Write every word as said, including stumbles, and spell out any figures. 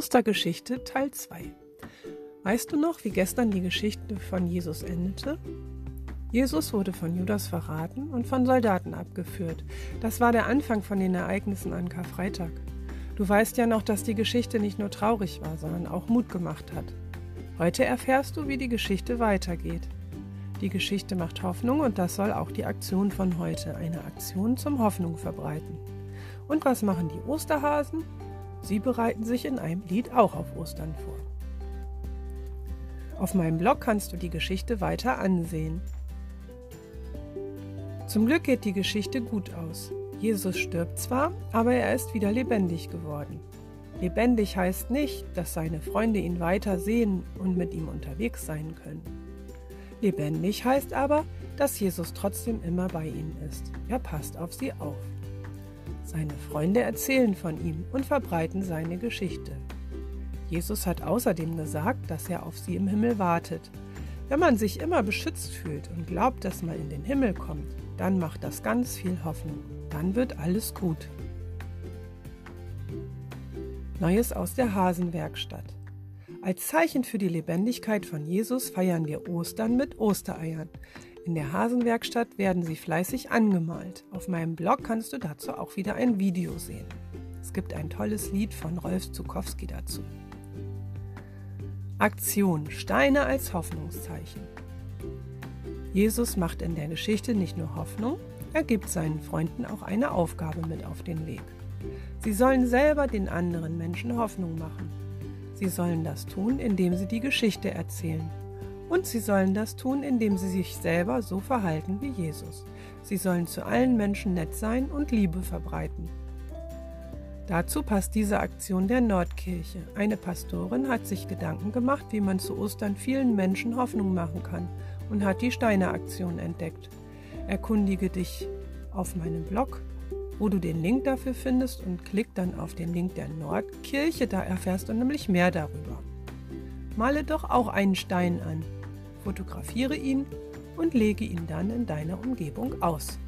Ostergeschichte Teil zwei. Weißt du noch, wie gestern die Geschichte von Jesus endete? Jesus wurde von Judas verraten und von Soldaten abgeführt. Das war der Anfang von den Ereignissen an Karfreitag. Du weißt ja noch, dass die Geschichte nicht nur traurig war, sondern auch Mut gemacht hat. Heute erfährst du, wie die Geschichte weitergeht. Die Geschichte macht Hoffnung und das soll auch die Aktion von heute, eine Aktion zum Hoffnung verbreiten. Und was machen die Osterhasen? Sie bereiten sich in einem Lied auch auf Ostern vor. Auf meinem Blog kannst du die Geschichte weiter ansehen. Zum Glück geht die Geschichte gut aus. Jesus stirbt zwar, aber er ist wieder lebendig geworden. Lebendig heißt nicht, dass seine Freunde ihn weiter sehen und mit ihm unterwegs sein können. Lebendig heißt aber, dass Jesus trotzdem immer bei ihnen ist. Er passt auf sie auf. Seine Freunde erzählen von ihm und verbreiten seine Geschichte. Jesus hat außerdem gesagt, dass er auf sie im Himmel wartet. Wenn man sich immer beschützt fühlt und glaubt, dass man in den Himmel kommt, dann macht das ganz viel Hoffnung. Dann wird alles gut. Neues aus der Hasenwerkstatt. Als Zeichen für die Lebendigkeit von Jesus feiern wir Ostern mit Ostereiern. In der Hasenwerkstatt werden sie fleißig angemalt. Auf meinem Blog kannst du dazu auch wieder ein Video sehen. Es gibt ein tolles Lied von Rolf Zuckowski dazu. Aktion: Steine als Hoffnungszeichen. Jesus macht in der Geschichte nicht nur Hoffnung, er gibt seinen Freunden auch eine Aufgabe mit auf den Weg. Sie sollen selber den anderen Menschen Hoffnung machen. Sie sollen das tun, indem sie die Geschichte erzählen. Und sie sollen das tun, indem sie sich selber so verhalten wie Jesus. Sie sollen zu allen Menschen nett sein und Liebe verbreiten. Dazu passt diese Aktion der Nordkirche. Eine Pastorin hat sich Gedanken gemacht, wie man zu Ostern vielen Menschen Hoffnung machen kann und hat die Steine-Aktion entdeckt. Erkundige dich auf meinem Blog, wo du den Link dafür findest, und klick dann auf den Link der Nordkirche, da erfährst du nämlich mehr darüber. Male doch auch einen Stein an, fotografiere ihn und lege ihn dann in deiner Umgebung aus.